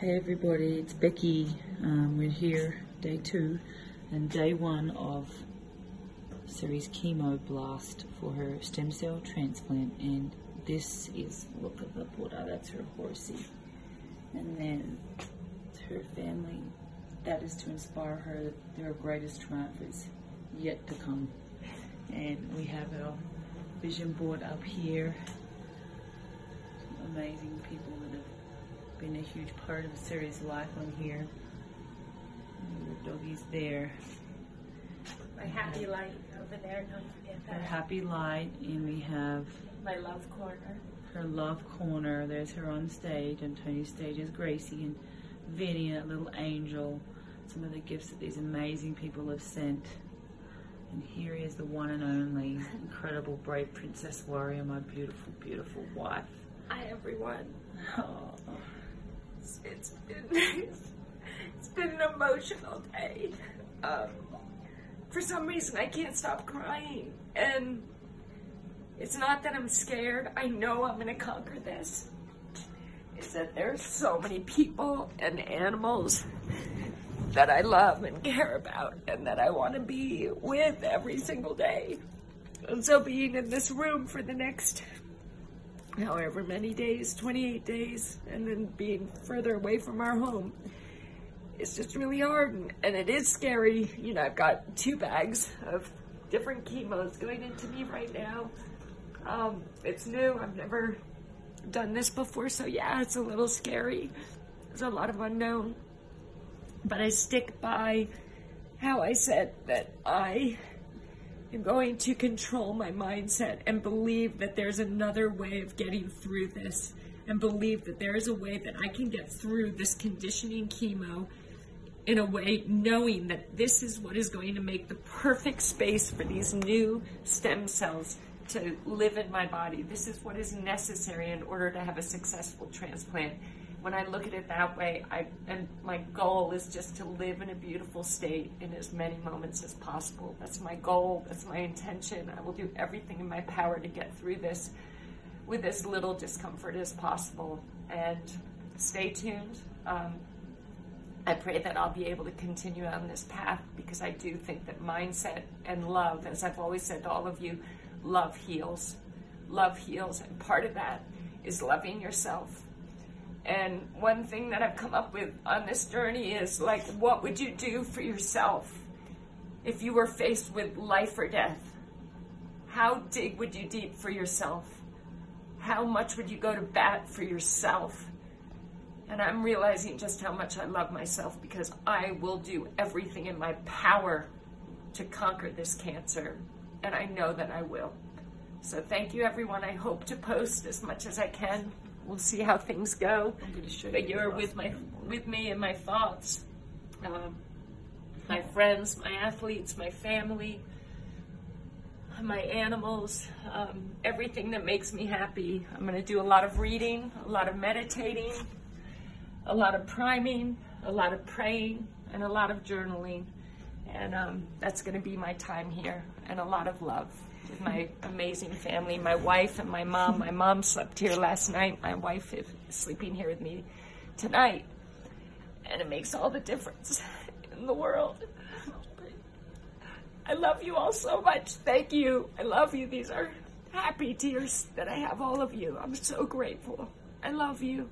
Hey everybody, it's Becky. We're here, day two, and day one of Siri's chemo blast for her stem cell transplant. And this is, look at the border, that's her horsey. And then her family, that is to inspire her, their greatest triumph is yet to come. And we have our vision board up here. Some amazing people that have been a huge part of Siri's life on here. And the doggies there. My happy light over there, don't forget that. Her happy light, and we have my love corner. Her love corner. There's her on stage, and Tony's stage is Gracie and Vinny and that little angel. Some of the gifts that these amazing people have sent. And here is the one and only incredible, brave Princess Warrior, my beautiful, beautiful wife. Hi, everyone. Oh. It's been an emotional day. For some reason, I can't stop crying. And it's not that I'm scared. I know I'm going to conquer this. It's that there's so many people and animals that I love and care about and that I want to be with every single day. And so being in this room for the next however many days, 28 days, and then being further away from our home, it's just really hard, and it is scary. You know, I've got two bags of different chemos going into me right now. It's new, I've never done this before, so yeah, it's a little scary. There's a lot of unknown. But I stick by how I said that I am going to control my mindset and believe that there's another way of getting through this, and believe that there is a way that I can get through this conditioning chemo in a way knowing that this is what is going to make the perfect space for these new stem cells to live in my body. This is what is necessary in order to have a successful transplant. When I look at it that way, and my goal is just to live in a beautiful state in as many moments as possible. That's my goal, that's my intention. I will do everything in my power to get through this with as little discomfort as possible. And stay tuned. I pray that I'll be able to continue on this path, because I do think that mindset and love, as I've always said to all of you, love heals. Love heals, and part of that is loving yourself. And one thing that I've come up with on this journey is, like, what would you do for yourself if you were faced with life or death? How dig would you deep for yourself? How much would you go to bat for yourself? And I'm realizing just how much I love myself, because I will do everything in my power to conquer this cancer. And I know that I will. So thank you, everyone. I hope to post as much as I can. We'll see how things go. I'm going to show you. But you're with me in my thoughts. My friends, my athletes, my family, my animals, everything that makes me happy. I'm going to do a lot of reading, a lot of meditating, a lot of priming, a lot of praying, and a lot of journaling. And that's going to be my time here, and a lot of love. With my amazing family, my wife and my mom. My mom slept here last night. My wife is sleeping here with me tonight. And it makes all the difference in the world. I love you all so much. Thank you. I love you. These are happy tears that I have all of you. I'm so grateful. I love you.